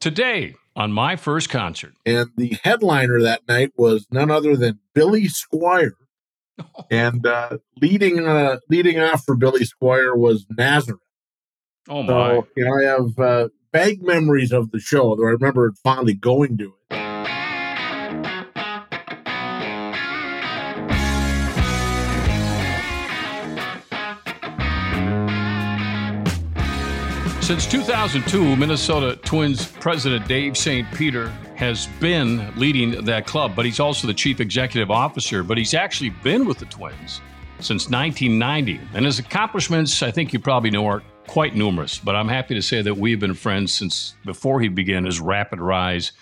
today on My First Concert. And the headliner that night was none other than Billy Squier. And leading off for Billy Squier was Nazareth. Oh, my. So, you know, I have vague memories of the show, though I remember fondly going to it. Since 2002, Minnesota Twins president Dave St. Peter has been leading that club, but he's also the chief executive officer. But he's actually been with the Twins since 1990. And his accomplishments, I think you probably know, are quite numerous. But I'm happy to say that we've been friends since before he began his rapid rise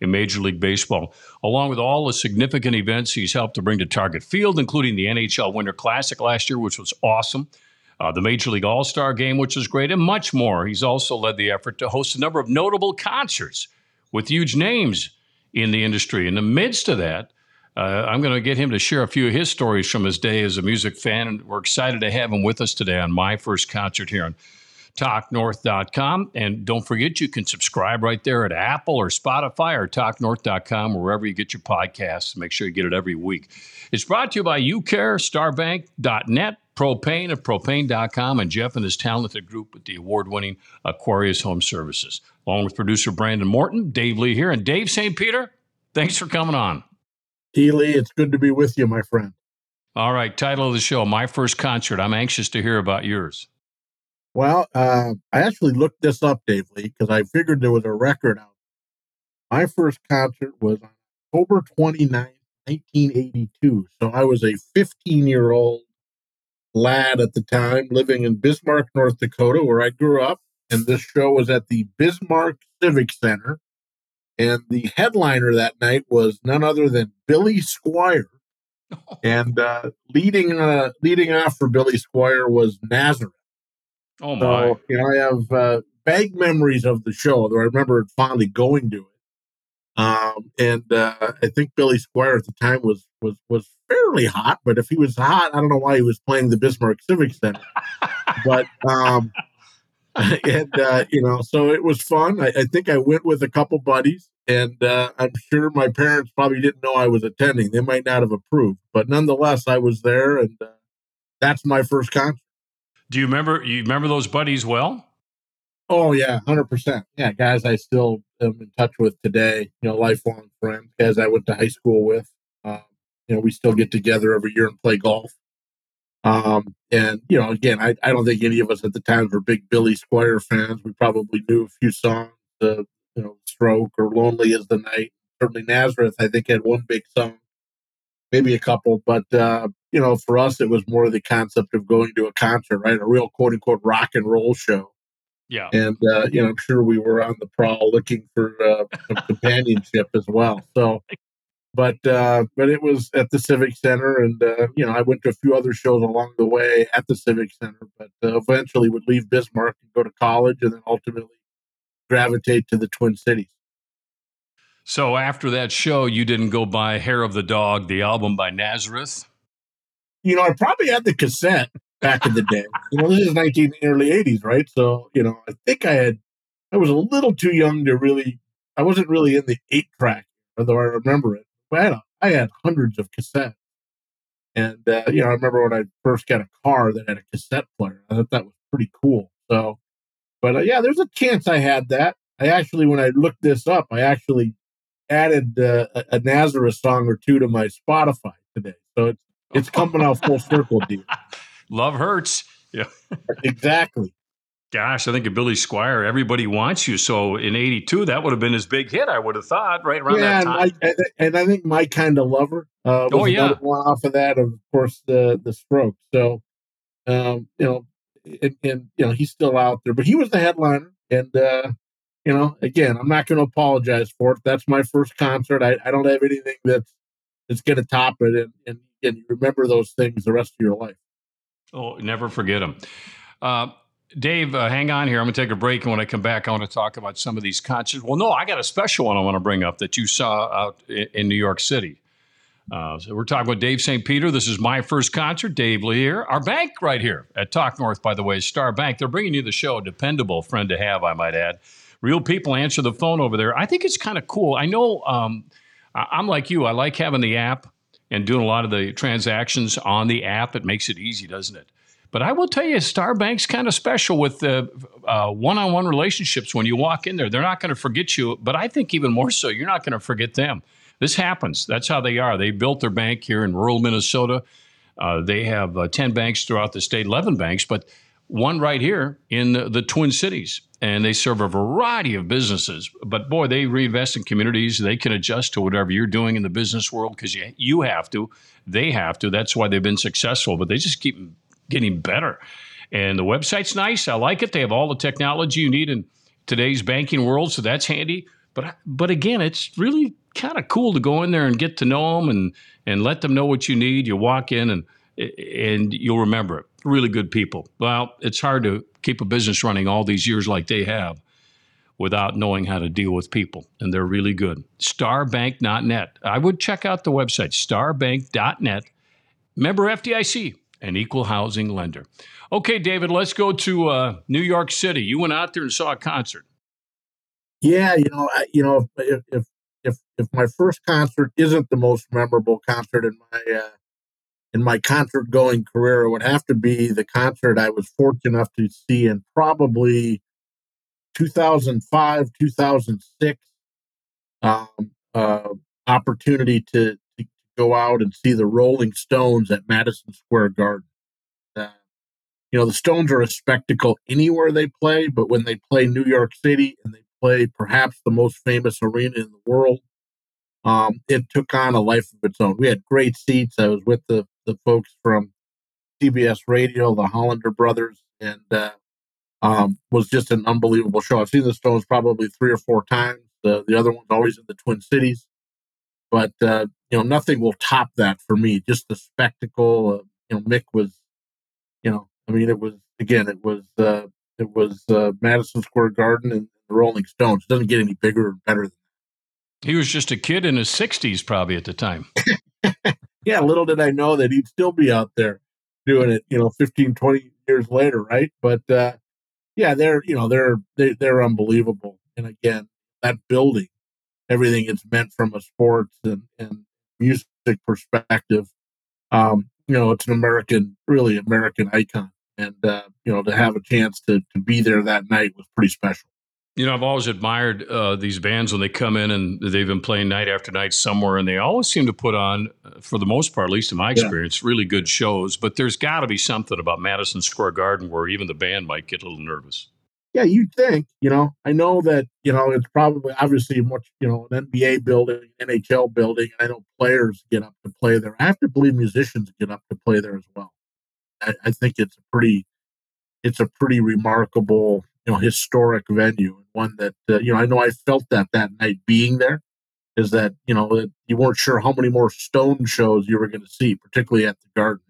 in Major League Baseball, along with all the significant events he's helped to bring to Target Field, including the NHL Winter Classic last year, which was awesome. The Major League All-Star Game, which is great, and much more. He's also led the effort to host a number of notable concerts with huge names in the industry. In the midst of that, I'm going to get him to share a few of his stories from his day as a music fan, and we're excited to have him with us today on My First Concert here on TalkNorth.com. And don't forget, you can subscribe right there at Apple or Spotify or TalkNorth.com, wherever you get your podcasts. Make sure you get it every week. It's brought to you by UCare, StarBank.net, Propane of Propane.com, and Jeff and his talented group with the award-winning Aquarius Home Services. Along with producer Brandon Morton, Dave Lee here. And Dave St. Peter, thanks for coming on. T. Lee, it's good to be with you, my friend. All right, title of the show, My First Concert. I'm anxious to hear about yours. Well, I actually looked this up, Dave Lee, because I figured there was a record out. My first concert was on October 29, 1982. So I was a 15-year-old lad at the time, living in Bismarck, North Dakota, where I grew up, and this show was at the Bismarck Civic Center, and the headliner that night was none other than Billy Squier, and leading off for Billy Squier was Nazareth. Oh, my. So, you know, I have vague memories of the show, though I remember fondly going to it. I think Billy Squier at the time was fairly hot, but if he was hot, I don't know why he was playing the Bismarck Civic Center. But, you know, so it was fun. I think I went with a couple buddies, and I'm sure my parents probably didn't know I was attending. They might not have approved, but nonetheless, I was there, and that's my first concert. Do you remember those buddies well? Oh, yeah, 100%. Yeah, guys I still am in touch with today, you know, lifelong friends, guys I went to high school with. You know, we still get together every year and play golf. And, you know, again, I don't think any of us at the time were big Billy Squier fans. We probably knew a few songs, you know, Stroke or Lonely is the Night. Certainly Nazareth, I think, had one big song, maybe a couple. But, you know, for us, it was more the concept of going to a concert, right? A real quote-unquote rock and roll show. Yeah. And, you know, I'm sure we were on the prowl looking for some companionship as well. So, but it was at the Civic Center. And, you know, I went to a few other shows along the way at the Civic Center, but eventually would leave Bismarck and go to college and then ultimately gravitate to the Twin Cities. So after that show, you didn't go buy Hair of the Dog, the album by Nazareth? You know, I probably had the cassette. Back in the day, you know, this is early 80s, right? So, you know, I think I was a little too young to really, I wasn't really in the 8-track, although I remember it. But I had hundreds of cassettes. And, you know, I remember when I first got a car that had a cassette player. I thought that was pretty cool. So, but yeah, there's a chance I had that. I actually, when I looked this up, I actually added a Nazareth song or two to my Spotify today. So it's coming out full circle, dude. Love Hurts. Yeah, exactly. Gosh, I think of Billy Squier, Everybody Wants You. So in 82, that would have been his big hit, I would have thought, right around that time. And I think My Kind of Lover was another one off of that, of course, the Strokes. So, you know, and, you know, he's still out there. But he was the headliner. And, you know, again, I'm not going to apologize for it. That's my first concert. I don't have anything that's going to top it. And you remember those things the rest of your life. Oh, never forget them. Dave, hang on here. I'm going to take a break. And when I come back, I want to talk about some of these concerts. Well, no, I got a special one I want to bring up that you saw out in New York City. So we're talking with Dave St. Peter. This is My First Concert. Dave Lee here. Our bank right here at Talk North, by the way, is Star Bank. They're bringing you the show. Dependable friend to have, I might add. real people answer the phone over there. I think it's kind of cool. I know I'm like you. I like having the app and doing a lot of the transactions on the app. It makes it easy, doesn't it? But I will tell you, StarBank's kind of special with the one-on-one relationships. When you walk in there, they're not going to forget you. But I think even more so, you're not going to forget them. This happens. That's how they are. They built their bank here in rural Minnesota. They have 10 banks throughout the state, 11 banks, but one right here in the Twin Cities. And they serve a variety of businesses. But, boy, they reinvest in communities. They can adjust to whatever you're doing in the business world because you have to. They have to. That's why they've been successful. But they just keep getting better. And the website's nice. I like it. They have all the technology you need in today's banking world, so that's handy. But again, it's really kind of cool to go in there and get to know them and let them know what you need. You walk in and you'll remember it. Really good people. Well, it's hard to keep a business running all these years like they have without knowing how to deal with people, and they're really good. StarBank.net. I would check out the website, StarBank.net. Member FDIC. An equal housing lender. Okay, David, let's go to New York City. You went out there and saw a concert. Yeah, you know, if my first concert isn't the most memorable concert in my concert going career, it would have to be the concert I was fortunate enough to see in probably 2005, 2006. Opportunity to go out and see the Rolling Stones at Madison Square Garden. You know, the Stones are a spectacle anywhere they play, but when they play New York City and they play perhaps the most famous arena in the world, it took on a life of its own. We had great seats. I was with the folks from CBS Radio, the Hollander brothers, and was just an unbelievable show. I've seen the Stones probably 3 or 4 times. The other one's always in the Twin Cities. But, you know, nothing will top that for me. Just the spectacle. You know, Mick was, you know, I mean, it was Madison Square Garden and the Rolling Stones. It doesn't get any bigger or better than that. He was just a kid in his 60s probably at the time. Yeah, little did I know that he'd still be out there doing it, you know, 15, 20 years later, right? But, yeah, they're unbelievable. And, again, that building. Everything it's meant from a sports and music perspective. You know, it's an really American icon. And, you know, to have a chance to be there that night was pretty special. You know, I've always admired these bands when they come in and they've been playing night after night somewhere. And they always seem to put on, for the most part, at least in my experience, really good shows. But there's got to be something about Madison Square Garden where even the band might get a little nervous. Yeah, you'd think, you know, I know that, you know, it's probably obviously much, you know, an NBA building, NHL building. I know players get up to play there. I have to believe musicians get up to play there as well. I think it's a pretty remarkable, you know, historic venue. And one that, you know, I know I felt that night being there is that, you know, that you weren't sure how many more Stone shows you were going to see, particularly at the Garden.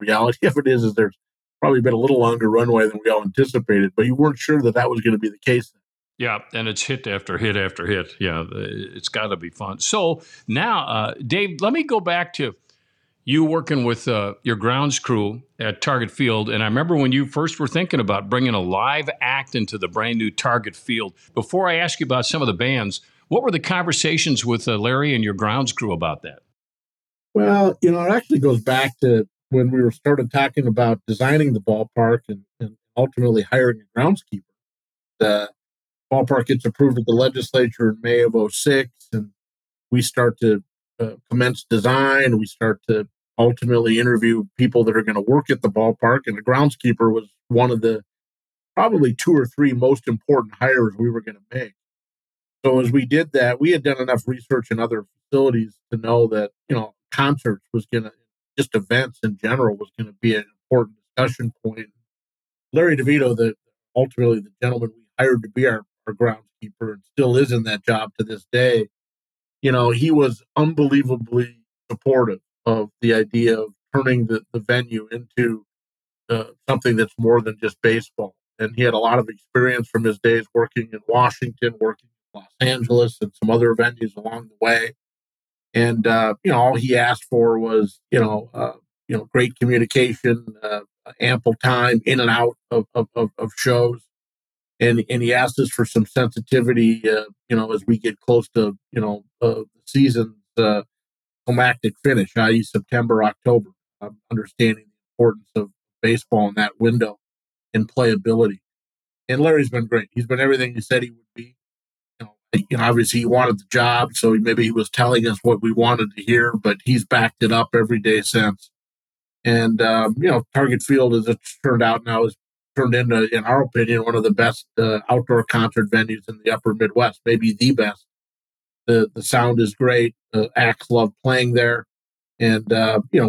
The reality of it is there's probably been a little longer runway than we all anticipated, but you weren't sure that was going to be the case. Yeah, and it's hit after hit after hit. Yeah, it's got to be fun. So now, Dave, let me go back to you working with your grounds crew at Target Field. And I remember when you first were thinking about bringing a live act into the brand new Target Field. Before I ask you about some of the bands, what were the conversations with Larry and your grounds crew about that? Well, you know, it actually goes back to when we were started talking about designing the ballpark and ultimately hiring a groundskeeper. The ballpark gets approved at the legislature in May of 2006, and we start to commence design. We start to ultimately interview people that are going to work at the ballpark, and the groundskeeper was one of the probably 2 or 3 most important hires we were going to make. So as we did that, we had done enough research in other facilities to know that, you know, concerts was going to, just events in general was going to be an important discussion point. Larry DeVito, ultimately the gentleman we hired to be our groundskeeper and still is in that job to this day, you know, he was unbelievably supportive of the idea of turning the venue into something that's more than just baseball. And he had a lot of experience from his days working in Washington, working in Los Angeles, and some other venues along the way. And, you know, all he asked for was, you know, great communication, ample time in and out of shows. and he asked us for some sensitivity, as we get close to, the season's climactic finish, i.e. September, October, understanding the importance of baseball in that window and playability. And Larry's been great. He's been everything he said he would be. Obviously he wanted the job, so maybe he was telling us what we wanted to hear, but he's backed it up every day since. And, Target Field, as it's turned out now, has turned into, in our opinion, one of the best outdoor concert venues in the upper Midwest, maybe the best. The sound is great. The acts love playing there. And,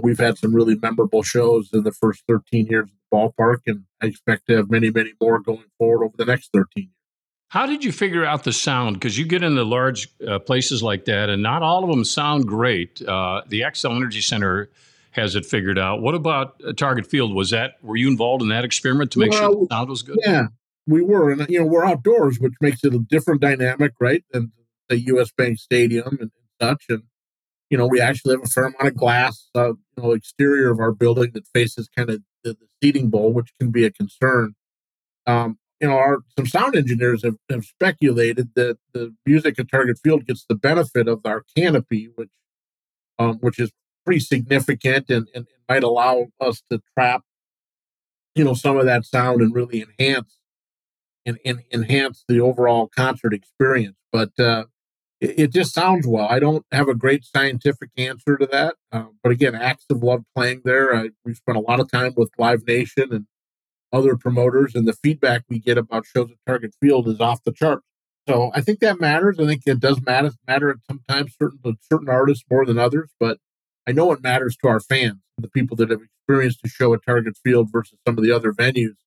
we've had some really memorable shows in the first 13 years of the ballpark, and I expect to have many, many more going forward over the next 13 years. How did you figure out the sound? Because you get into large places like that, and not all of them sound great. The Xcel Energy Center has it figured out. What about Target Field? Were you involved in that experiment to make sure the sound was good? Yeah, we were. And, we're outdoors, which makes it a different dynamic, right, than the U.S. Bank Stadium and such. And, we actually have a fair amount of glass, exterior of our building that faces kind of the seating bowl, which can be a concern. Some sound engineers have speculated that the music at Target Field gets the benefit of our canopy, which is pretty significant and might allow us to trap, some of that sound and really enhance the overall concert experience. But, it just sounds well. I don't have a great scientific answer to that. But again, acts have loved playing there. We spent a lot of time with Live Nation and other promoters, and the feedback we get about shows at Target Field is off the chart. So I think that matters. I think it does matter at sometimes certain artists more than others, but I know it matters to our fans, the people that have experienced the show at Target Field versus some of the other venues,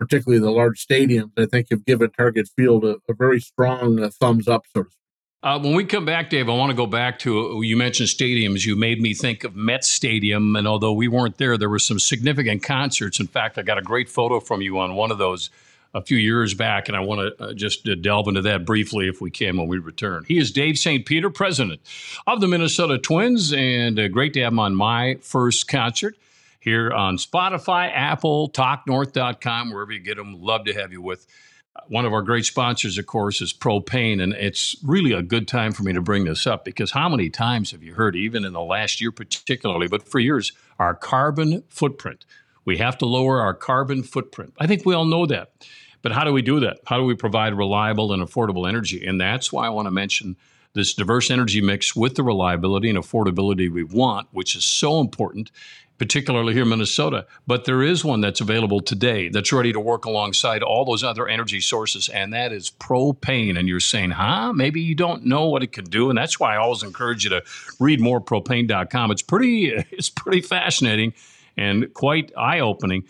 particularly the large stadiums, I think have given Target Field a very strong thumbs up, so to speak. When we come back, Dave, I want to go back to, you mentioned stadiums. You made me think of Met Stadium, and although we weren't there, there were some significant concerts. In fact, I got a great photo from you on one of those a few years back, and I want to just delve into that briefly if we can when we return. He is Dave St. Peter, president of the Minnesota Twins, and great to have him on My First Concert here on Spotify, Apple, TalkNorth.com, wherever you get them. Love to have you with. One of our great sponsors, of course, is Propane, and it's really a good time for me to bring this up because how many times have you heard, even in the last year particularly, but for years, our carbon footprint. We have to lower our carbon footprint. I think we all know that. But how do we do that? How do we provide reliable and affordable energy? And that's why I want to mention this diverse energy mix with the reliability and affordability we want, which is so important, particularly here in Minnesota. But there is one that's available today that's ready to work alongside all those other energy sources, and that is propane. And you're saying, maybe you don't know what it can do. And that's why I always encourage you to read more propane.com. It's pretty fascinating and quite eye-opening.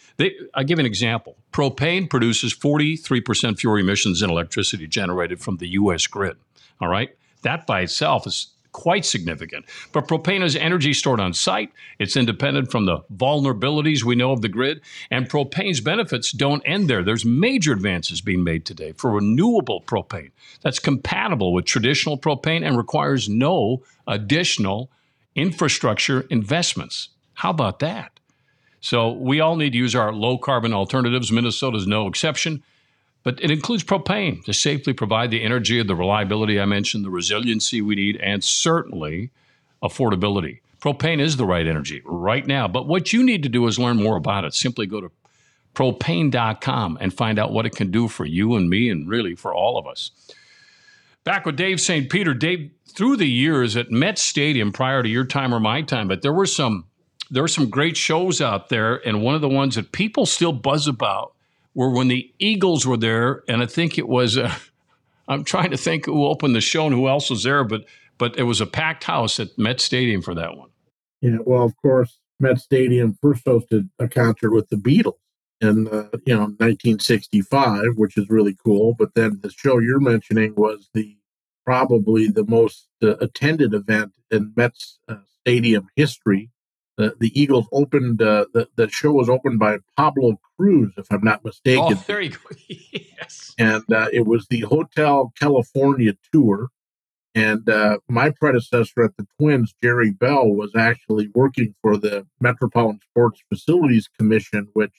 I'll give an example. Propane produces 43% fewer emissions than electricity generated from the U.S. grid. All right? That by itself is quite significant. But propane is energy stored on site. It's independent from the vulnerabilities we know of the grid. And propane's benefits don't end there. There's major advances being made today for renewable propane that's compatible with traditional propane and requires no additional infrastructure investments. How about that? So we all need to use our low-carbon alternatives. Minnesota's no exception. But it includes propane to safely provide the energy, the reliability I mentioned, the resiliency we need, and certainly affordability. Propane is the right energy right now. But what you need to do is learn more about it. Simply go to propane.com and find out what it can do for you and me and really for all of us. Back with Dave St. Peter. Dave, through the years at Met Stadium prior to your time or my time, but there were some great shows out there, and one of the ones that people still buzz about were when the Eagles were there, and I think it was, I'm trying to think who opened the show and who else was there, but it was a packed house at Met Stadium for that one. Yeah, well, of course, Met Stadium first hosted a concert with the Beatles in, 1965, which is really cool, but then the show you're mentioning was probably the most attended event in Met Stadium history. The Eagles opened, the show was opened by Pablo Cruz, if I'm not mistaken. Oh, there you go. Yes. And it was the Hotel California tour. And my predecessor at the Twins, Jerry Bell, was actually working for the Metropolitan Sports Facilities Commission, which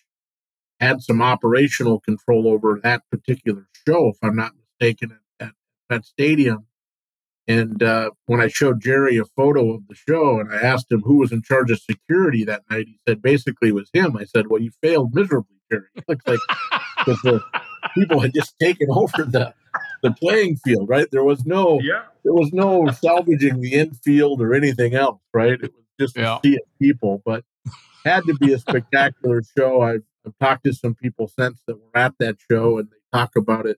had some operational control over that particular show, if I'm not mistaken, at that stadium. And when I showed Jerry a photo of the show and I asked him who was in charge of security that night, he said basically it was him. I said, well, you failed miserably, Jerry. It looks like the people had just taken over the playing field, right? There was no salvaging the infield or anything else, right? It was just a sea of people, but had to be a spectacular show. I've talked to some people since that were at that show, and they talk about it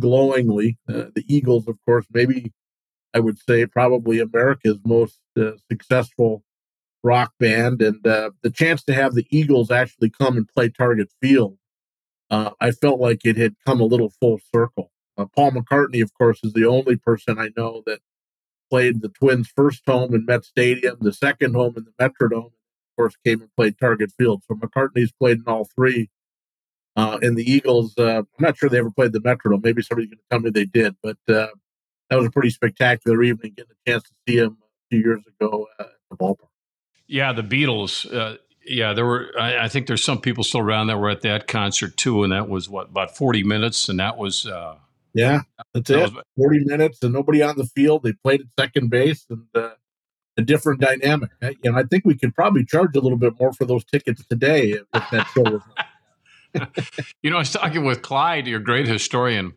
glowingly. The Eagles, of course, maybe I would say probably America's most successful rock band, and the chance to have the Eagles actually come and play Target Field, I felt like it had come a little full circle. Paul McCartney, of course, is the only person I know that played the Twins' first home in Met Stadium, the second home in the Metrodome, of course, came and played Target Field. So McCartney's played in all three. And the Eagles, I'm not sure they ever played the Metrodome. Maybe somebody's going to tell me they did. But that was a pretty spectacular evening, getting a chance to see him a few years ago at the ballpark. Yeah, the Beatles. There were. I think there's some people still around that were at that concert, too. And that was, about 40 minutes. And that was... That's it. 40 minutes and nobody on the field. They played at second base and a different dynamic. And I think we could probably charge a little bit more for those tickets today. If that show was I was talking with Clyde, your great historian,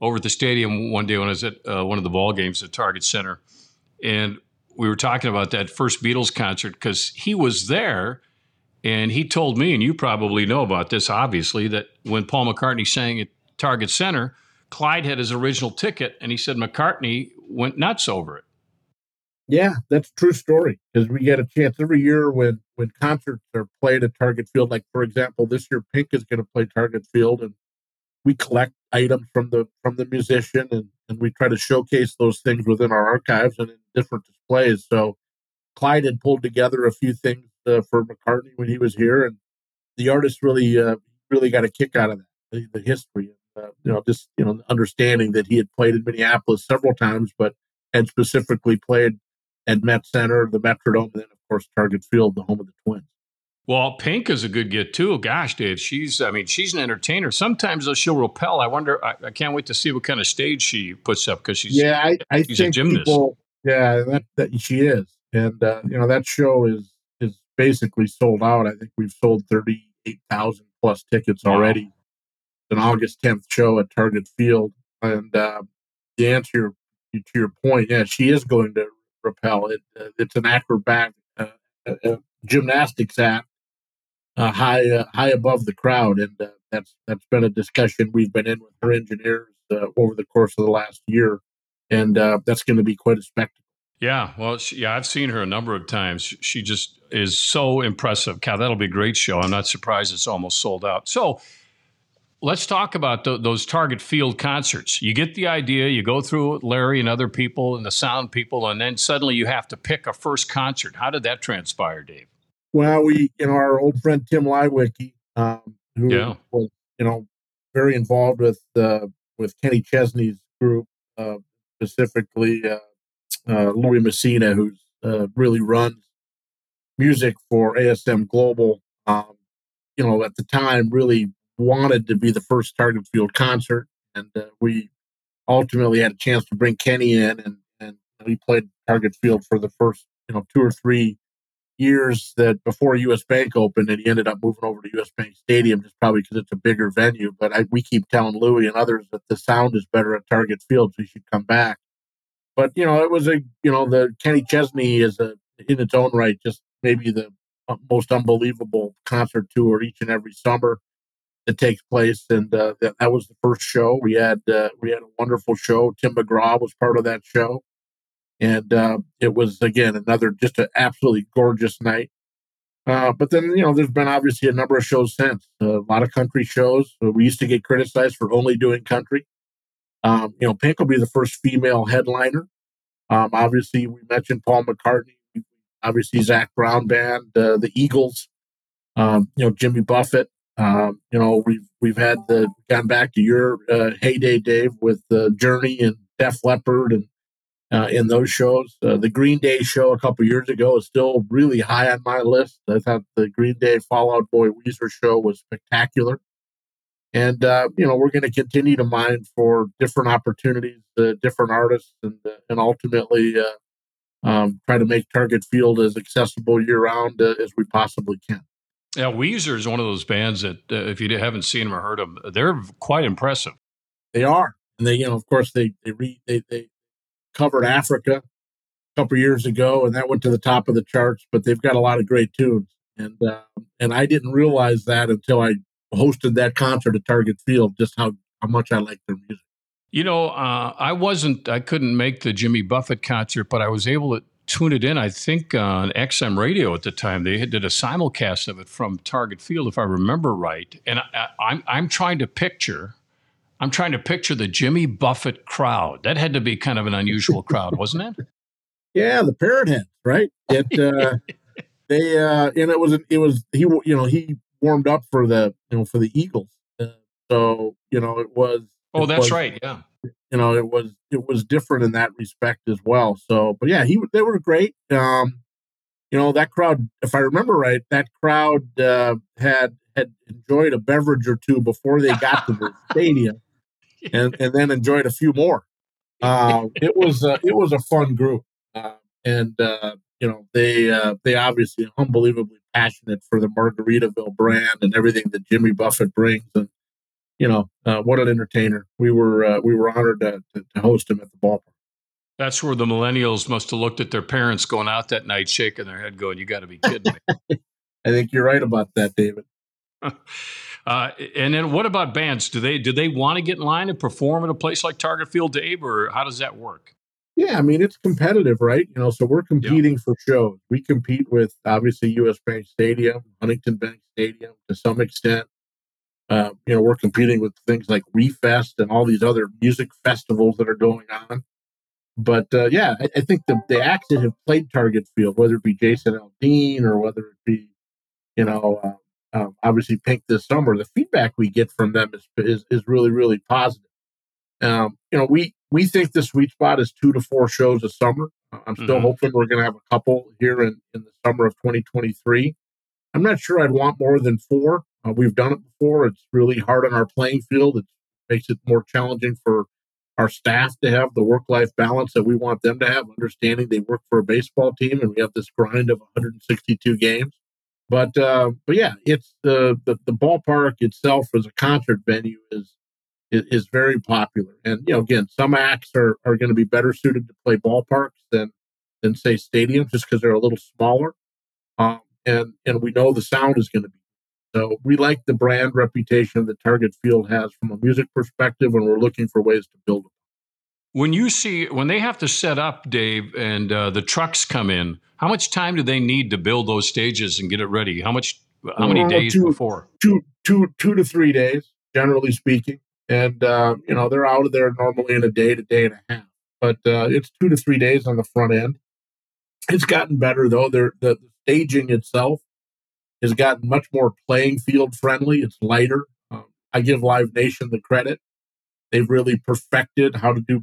over at the stadium one day when I was at one of the ball games at Target Center. And we were talking about that first Beatles concert because he was there and he told me, and you probably know about this, obviously, that when Paul McCartney sang at Target Center, Clyde had his original ticket, and he said McCartney went nuts over it. Yeah, that's a true story, because we get a chance every year when concerts are played at Target Field. Like, for example, this year Pink is going to play Target Field, and we collect items from the musician, and we try to showcase those things within our archives and in different displays. So Clyde had pulled together a few things for McCartney when he was here, and the artist really got a kick out of that, the history. Understanding that he had played in Minneapolis several times, but had specifically played at Met Center, the Metrodome, and then, of course, Target Field, the home of the Twins. Well, Pink is a good get, too. Gosh, Dave, she's an entertainer. Sometimes, though, she'll repel. I wonder, I can't wait to see what kind of stage she puts up, because she's think a gymnast. That she is. And, that show is basically sold out. I think we've sold 38,000 plus tickets already. Wow. An August 10th show at Target Field, and the answer to your point, she is going to rappel it. It's an acrobatic gymnastics act, high above the crowd, and that's been a discussion we've been in with her engineers over the course of the last year, and that's going to be quite a spectacle. Yeah, well, I've seen her a number of times. She just is so impressive. God, that'll be a great show. I'm not surprised it's almost sold out. So. Let's talk about those Target Field concerts. You get the idea, you go through it with Larry and other people and the sound people, and then suddenly you have to pick a first concert. How did that transpire, Dave? Well, our old friend Tim Lywicki, who was, very involved with Kenny Chesney's group, specifically Louis Messina, who's really runs music for ASM Global, at the time really wanted to be the first Target Field concert, and we ultimately had a chance to bring Kenny in, and we played Target Field for the first 2 or 3 years that before U.S. Bank opened, and he ended up moving over to U.S. Bank Stadium just probably because it's a bigger venue. But we keep telling Louie and others that the sound is better at Target Field, so you should come back. But it was the Kenny Chesney is in its own right just maybe the most unbelievable concert tour each and every summer that takes place, and that was the first show. We had a wonderful show. Tim McGraw was part of that show, and it was again another just an absolutely gorgeous night. But then there's been obviously a number of shows since. A lot of country shows. We used to get criticized for only doing country. Pink will be the first female headliner. Obviously, we mentioned Paul McCartney. Obviously, Zach Brown Band, the Eagles. Jimmy Buffett. We've had gone back to your heyday, Dave, with Journey and Def Leppard and in those shows. The Green Day show a couple years ago is still really high on my list. I thought the Green Day Fall Out Boy Weezer show was spectacular. And, we're going to continue to mine for different opportunities, different artists, and ultimately try to make Target Field as accessible year-round as we possibly can. Yeah, Weezer is one of those bands that, if you haven't seen them or heard them, they're quite impressive. They are. And they, of course, they covered Africa a couple of years ago, and that went to the top of the charts, but they've got a lot of great tunes. And I didn't realize that until I hosted that concert at Target Field, just how much I like their music. I couldn't make the Jimmy Buffett concert, but I was able to tune it in, I think, on XM radio at the time. They did a simulcast of it from Target Field, if I remember right. And I'm trying to picture the Jimmy Buffett crowd. That had to be kind of an unusual crowd, wasn't it? Yeah, the Parrot Heads, right? He warmed up for the Eagles. Right. Yeah. It was different in that respect as well. So, but yeah, they were great. That crowd, if I remember right, that crowd had enjoyed a beverage or two before they got to the stadium, and then enjoyed a few more. It was a fun group, they obviously are unbelievably passionate for the Margaritaville brand and everything that Jimmy Buffett brings, and what an entertainer. We were honored to host him at the ballpark. That's where the millennials must have looked at their parents going out that night, shaking their head, going, "You got to be kidding me." I think you're right about that, David. And then what about bands? Do they want to get in line and perform at a place like Target Field, Dave, or how does that work? Yeah, I mean, it's competitive, right? So we're competing for shows. We compete with, obviously, U.S. Bank Stadium, Huntington Bank Stadium to some extent. We're competing with things like ReFest and all these other music festivals that are going on. But, I think the acts that have played Target Field, whether it be Jason Aldean or whether it be, obviously Pink this summer, the feedback we get from them is really, really positive. We think the sweet spot is 2 to 4 shows a summer. I'm still hoping we're going to have a couple here in the summer of 2023. I'm not sure I'd want more than 4. We've done it before. It's really hard on our playing field. It makes it more challenging for our staff to have the work-life balance that we want them to have, understanding they work for a baseball team and we have this grind of 162 games. But it's the ballpark itself as a concert venue is very popular. And, again, some acts are going to be better suited to play ballparks than say stadiums, just because they're a little smaller. And we know the sound is going to be. So we like the brand reputation that Target Field has from a music perspective, and we're looking for ways to build it. When they have to set up, Dave, and the trucks come in, how much time do they need to build those stages and get it ready? How many days before? Two to 3 days, generally speaking. And, they're out of there normally in a day to day and a half. But it's 2 to 3 days on the front end. It's gotten better, though. The staging itself has gotten much more playing field friendly. It's lighter. I give Live Nation the credit. They've really perfected how to do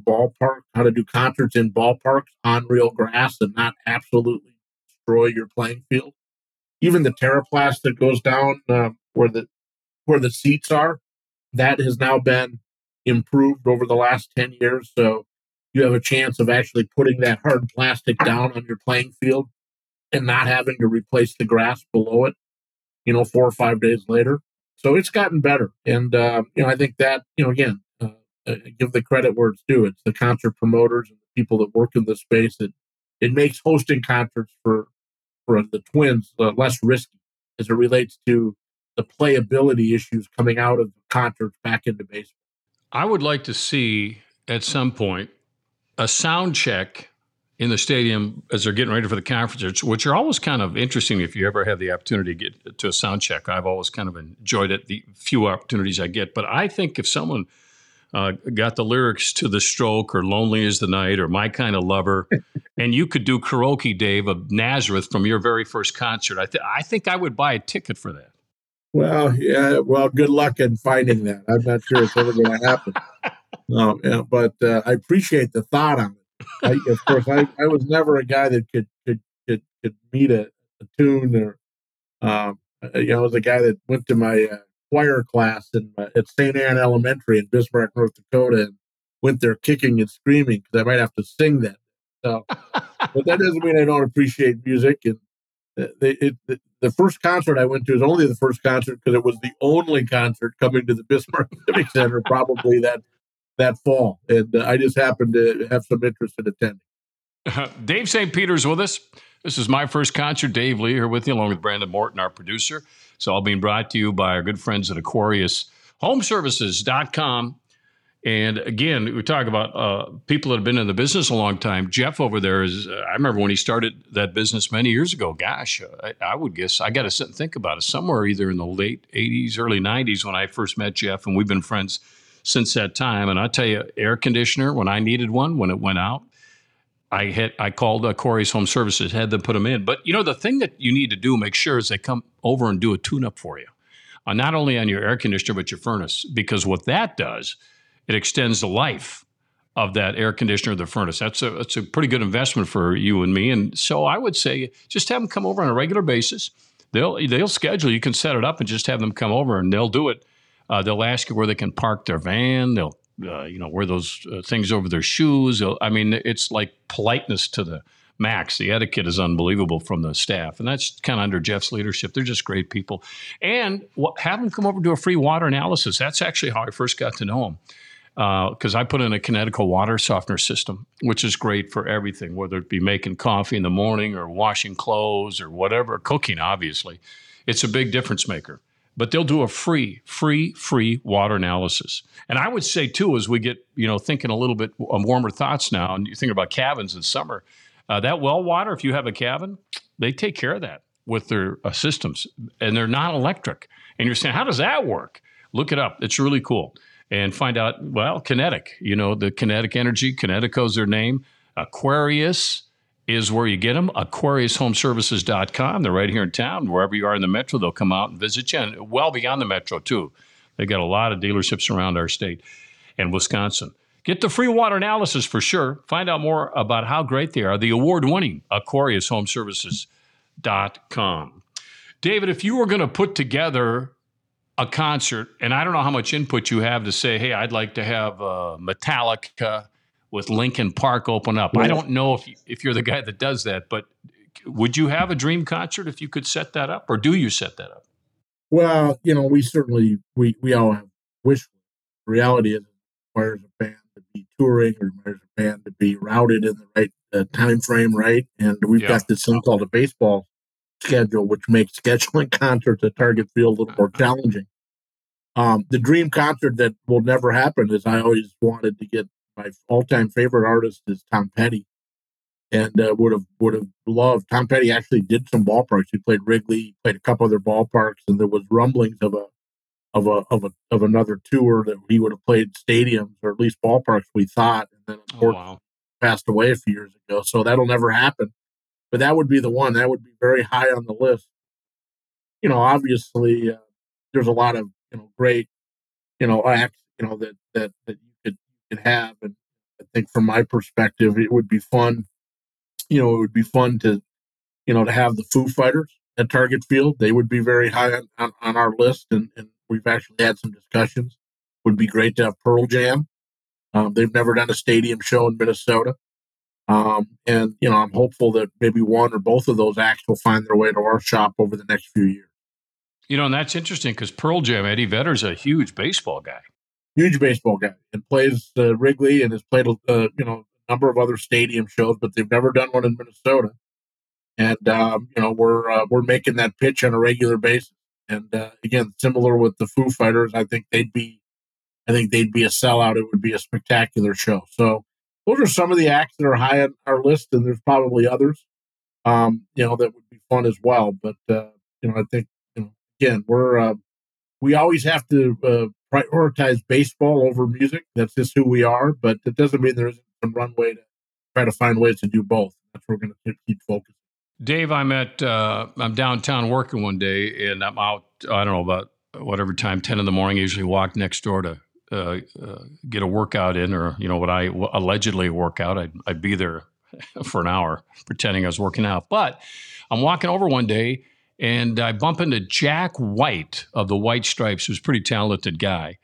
concerts in ballparks on real grass and not absolutely destroy your playing field. Even the terraplast that goes down where the seats are, that has now been improved over the last 10 years. So you have a chance of actually putting that hard plastic down on your playing field and not having to replace the grass below it, 4 or 5 days later. So it's gotten better. And, I think that, again, give the credit where it's due. It's the concert promoters and the people that work in the space. It makes hosting concerts for the Twins less risky as it relates to the playability issues coming out of the concerts back into baseball. I would like to see at some point a sound check in the stadium as they're getting ready for the conferences, which are always kind of interesting if you ever have the opportunity to get to a sound check. I've always kind of enjoyed it, the few opportunities I get. But I think if someone got the lyrics to The Stroke or Lonely Is the Night or My Kind of Lover, and you could do karaoke, Dave, of Nazareth from your very first concert, I think I would buy a ticket for that. Well, yeah. Well, good luck in finding that. I'm not sure it's ever going to happen. No, yeah, but I appreciate the thought on it. I was never a guy that could meet a tune, or I was a guy that went to my choir class at St. Anne Elementary in Bismarck, North Dakota, and went there kicking and screaming because I might have to sing that. So, but that doesn't mean I don't appreciate music. And the first concert I went to is only the first concert because it was the only concert coming to the Bismarck Civic Center probably that fall. And I just happened to have some interest in attending. Dave St. Peter's with us. This is my first concert. Dave Lee here with you, along with Brandon Morton, our producer. It's all being brought to you by our good friends at Aquarius Home Services.com. And again, we talk about people that have been in the business a long time. Jeff over there is, I remember when he started that business many years ago. Gosh, I would guess, I got to sit and think about it, somewhere either in the late 80s, early 90s when I first met Jeff, and we've been friends since that time. And I tell you, air conditioner, when I needed one, when it went out, I called Aquarius Home Services, had them put them in. But, you know, the thing that you need to do, make sure, is they come over and do a tune-up for you, not only on your air conditioner, but your furnace, because what that does, it extends the life of that air conditioner or the furnace. That's a pretty good investment for you and me. And so I would say just have them come over on a regular basis. They'll schedule. You can set it up and just have them come over, and they'll do it. They'll ask you where they can park their van. They'll wear those things over their shoes. I mean, it's like politeness to the max. The etiquette is unbelievable from the staff. And that's kind of under Jeff's leadership. They're just great people. And have them come over and do a free water analysis. That's actually how I first got to know him. Because I put in a Connecticut water softener system, which is great for everything, whether it be making coffee in the morning or washing clothes or whatever, cooking, obviously. It's a big difference maker. But they'll do a free water analysis. And I would say, too, as we get, thinking a little bit warmer thoughts now, and you think about cabins in summer, that well water, if you have a cabin, they take care of that with their systems. And they're not electric. And you're saying, how does that work? Look it up. It's really cool. And find out, well, Kinetic, the Kinetic Energy, Kinetico's their name. Aquarius is where you get them, AquariusHomeServices.com. They're right here in town. Wherever you are in the metro, they'll come out and visit you, and well beyond the metro, too. They've got a lot of dealerships around our state and Wisconsin. Get the free water analysis for sure. Find out more about how great they are. The award-winning AquariusHomeServices.com. David, if you were going to put together a concert, and I don't know how much input you have to say, hey, I'd like to have Metallica with Linkin Park open up. I don't know if you're the guy that does that, but would you have a dream concert if you could set that up, or do you set that up? Well, we certainly, we all have wish. The reality is it requires a band to be touring, or requires a band to be routed in the right time frame, right? And we've got this thing called a baseball schedule, which makes scheduling concerts at Target Field a little more challenging. The dream concert that will never happen is I always wanted to get, my all-time favorite artist is Tom Petty, and would have loved. Tom Petty actually did some ballparks. He played Wrigley, he played a couple other ballparks, and there was rumblings of another tour that he would have played stadiums, or at least ballparks, we thought. And then passed away a few years ago, so that'll never happen. But that would be the one. That would be very high on the list. Obviously, there's a lot of great acts that you could have. And I think from my perspective, it would be fun. It would be fun to to have the Foo Fighters at Target Field. They would be very high on our list, and we've actually had some discussions. It would be great to have Pearl Jam. They've never done a stadium show in Minnesota. And, I'm hopeful that maybe one or both of those acts will find their way to our shop over the next few years. And that's interesting because Pearl Jam, Eddie Vedder's a huge baseball guy. Huge baseball guy, and plays Wrigley and has played, a number of other stadium shows, but they've never done one in Minnesota. And, we're making that pitch on a regular basis. And, again, similar with the Foo Fighters, I think they'd be a sellout. It would be a spectacular show. So, those are some of the acts that are high on our list, and there's probably others, that would be fun as well. But, I think, again, we always have to prioritize baseball over music. That's just who we are, but it doesn't mean there isn't some runway to try to find ways to do both. That's what we're going to keep focusing. Dave, I'm downtown working one day, and I'm out, I don't know, about whatever time, 10 in the morning. I usually walk next door to get a workout in, or what I allegedly work out. I'd be there for an hour pretending I was working out. But I'm walking over one day, And I bump into Jack White of the White Stripes, who's a pretty talented guy.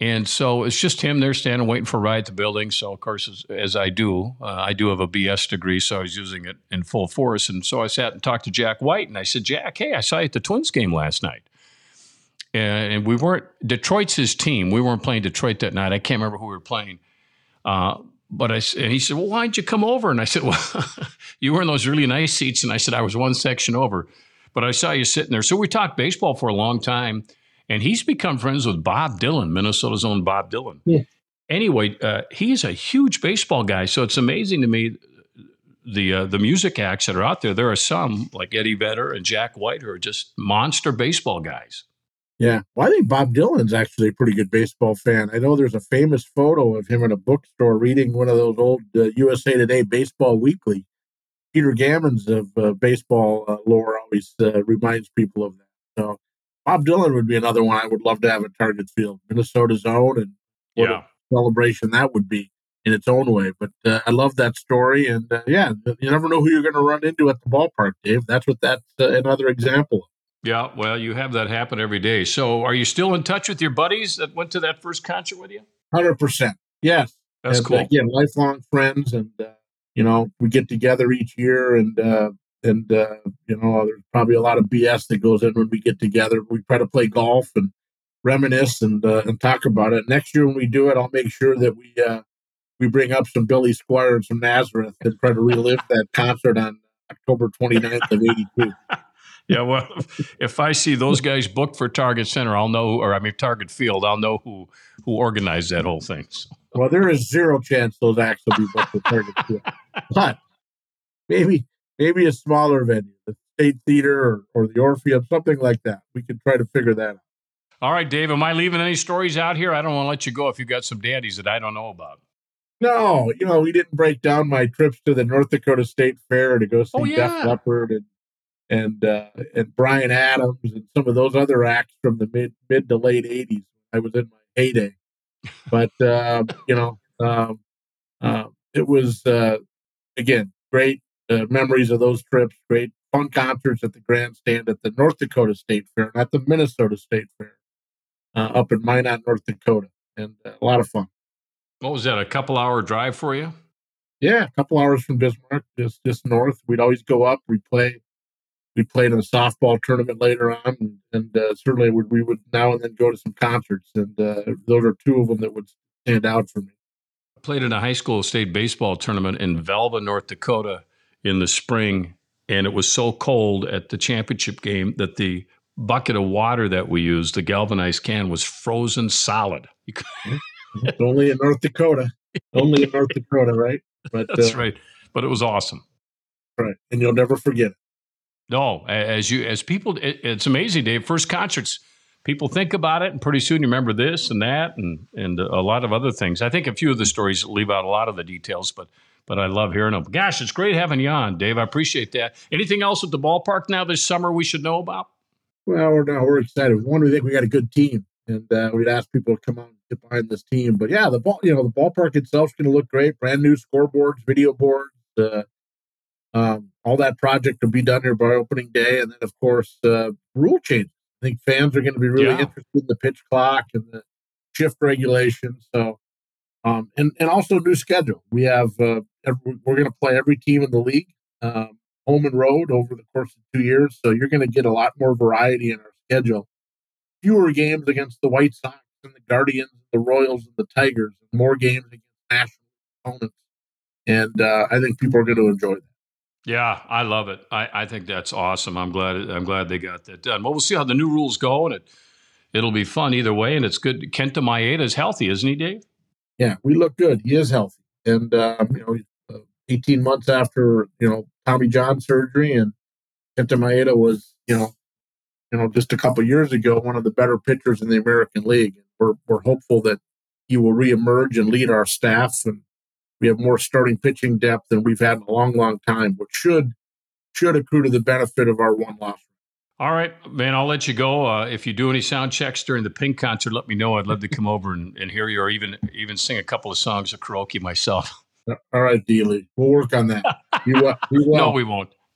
And so it's just him there standing, waiting for a ride to the building. So, of course, as I do have a BS degree, so I was using it in full force. And so I sat and talked to Jack White, and I said, Jack, hey, I saw you at the Twins game last night. And we weren't – Detroit's his team. We weren't playing Detroit that night. I can't remember who we were playing. And he said, well, why didn't you come over? And I said, well, you were in those really nice seats. And I said, I was one section over, but I saw you sitting there. So we talked baseball for a long time. And he's become friends with Bob Dylan, Minnesota's own Bob Dylan. Yeah. Anyway, he's a huge baseball guy. So it's amazing to me, the music acts that are out there. There are some like Eddie Vedder and Jack White who are just monster baseball guys. Yeah. Well, I think Bob Dylan's actually a pretty good baseball fan. I know there's a famous photo of him in a bookstore reading one of those old USA Today Baseball Weekly. Peter Gammons of baseball lore always reminds people of that. So Bob Dylan would be another one I would love to have at Target Field, Minnesota's own, and what a celebration that would be in its own way. But I love that story, and you never know who you're going to run into at the ballpark, Dave. That's what that's another example of. Yeah, well, you have that happen every day. So are you still in touch with your buddies that went to that first concert with you? 100%, yes. That's cool. Yeah, lifelong friends, and we get together each year, and there's probably a lot of BS that goes in when we get together. We try to play golf and reminisce and talk about it. Next year when we do it, I'll make sure that we bring up some Billy Squier and some Nazareth and try to relive that concert on October 29th of 82. Yeah, well, if I see those guys booked for Target Center, Target Field, I'll know who organized that whole thing. So. Well, there is zero chance those acts will be booked for Target Field. But maybe a smaller venue, the State Theater or the Orpheum, something like that. We can try to figure that out. All right, Dave, am I leaving any stories out here? I don't want to let you go if you got some dandies that I don't know about. No, we didn't break down my trips to the North Dakota State Fair to go see Def Leppard and Brian Adams and some of those other acts from the mid to late 80s. I was in my heyday. But, it was, again, great. Memories of those trips, great fun concerts at the grandstand at the North Dakota State Fair, not the Minnesota State Fair, up in Minot, North Dakota, and a lot of fun. What was that, a couple-hour drive for you? Yeah, a couple hours from Bismarck, just north. We'd always go up. We played in a softball tournament later on, and certainly we would now and then go to some concerts, and those are two of them that would stand out for me. I played in a high school state baseball tournament in Valva, North Dakota, in the spring, and it was so cold at the championship game that the bucket of water that we used, the galvanized can, was frozen solid. Only in North Dakota. Only in North Dakota, right? But, that's right. But it was awesome. Right. And you'll never forget it. No. As people, it's amazing, Dave. First concerts, people think about it, and pretty soon you remember this and that and a lot of other things. I think a few of the stories leave out a lot of the details, but I love hearing them. Gosh, it's great having you on, Dave. I appreciate that. Anything else at the ballpark now this summer we should know about? Well, we're excited. One, we think we got a good team, and we'd ask people to come out and get behind this team. But yeah, the ballpark itself is going to look great. Brand new scoreboards, video boards, all that project will be done here by opening day, and then of course rule change. I think fans are going to be really interested in the pitch clock and the shift regulation. So. And also new schedule. We have we're going to play every team in the league, home and road, over the course of 2 years. So you're going to get a lot more variety in our schedule. Fewer games against the White Sox and the Guardians, the Royals, and the Tigers. And more games against national opponents. And I think people are going to enjoy that. Yeah, I love it. I think that's awesome. I'm glad they got that done. Well, we'll see how the new rules go, and it'll be fun either way. And it's good. Kenta Maeda is healthy, isn't he, Dave? Yeah, we look good. He is healthy. And, 18 months after, Tommy John surgery, and Kenta Maeda was, just a couple of years ago, one of the better pitchers in the American League. We're hopeful that he will reemerge and lead our staff. And we have more starting pitching depth than we've had in a long, long time, which should accrue to the benefit of our one loss. All right, man, I'll let you go. If you do any sound checks during the Pink concert, let me know. I'd love to come over and hear you, or even sing a couple of songs of karaoke myself. All right, Dealey. We'll work on that. You will.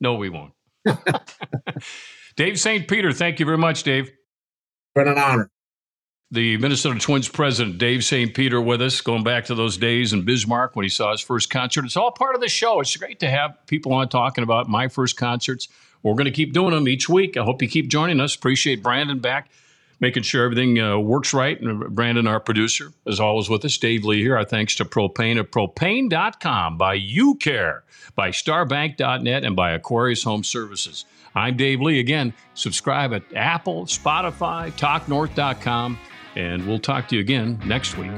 No, we won't. Dave St. Peter, thank you very much, Dave. Been an honor. The Minnesota Twins president, Dave St. Peter, with us, going back to those days in Bismarck when he saw his first concert. It's all part of the show. It's great to have people on talking about my first concerts. We're going to keep doing them each week. I hope you keep joining us. Appreciate Brandon back, making sure everything works right. And Brandon, our producer, is always with us. Dave Lee here. Our thanks to Propane of Propane.com, by UCare, by StarBank.net, and by Aquarius Home Services. I'm Dave Lee. Again, subscribe at Apple, Spotify, TalkNorth.com. And we'll talk to you again next week.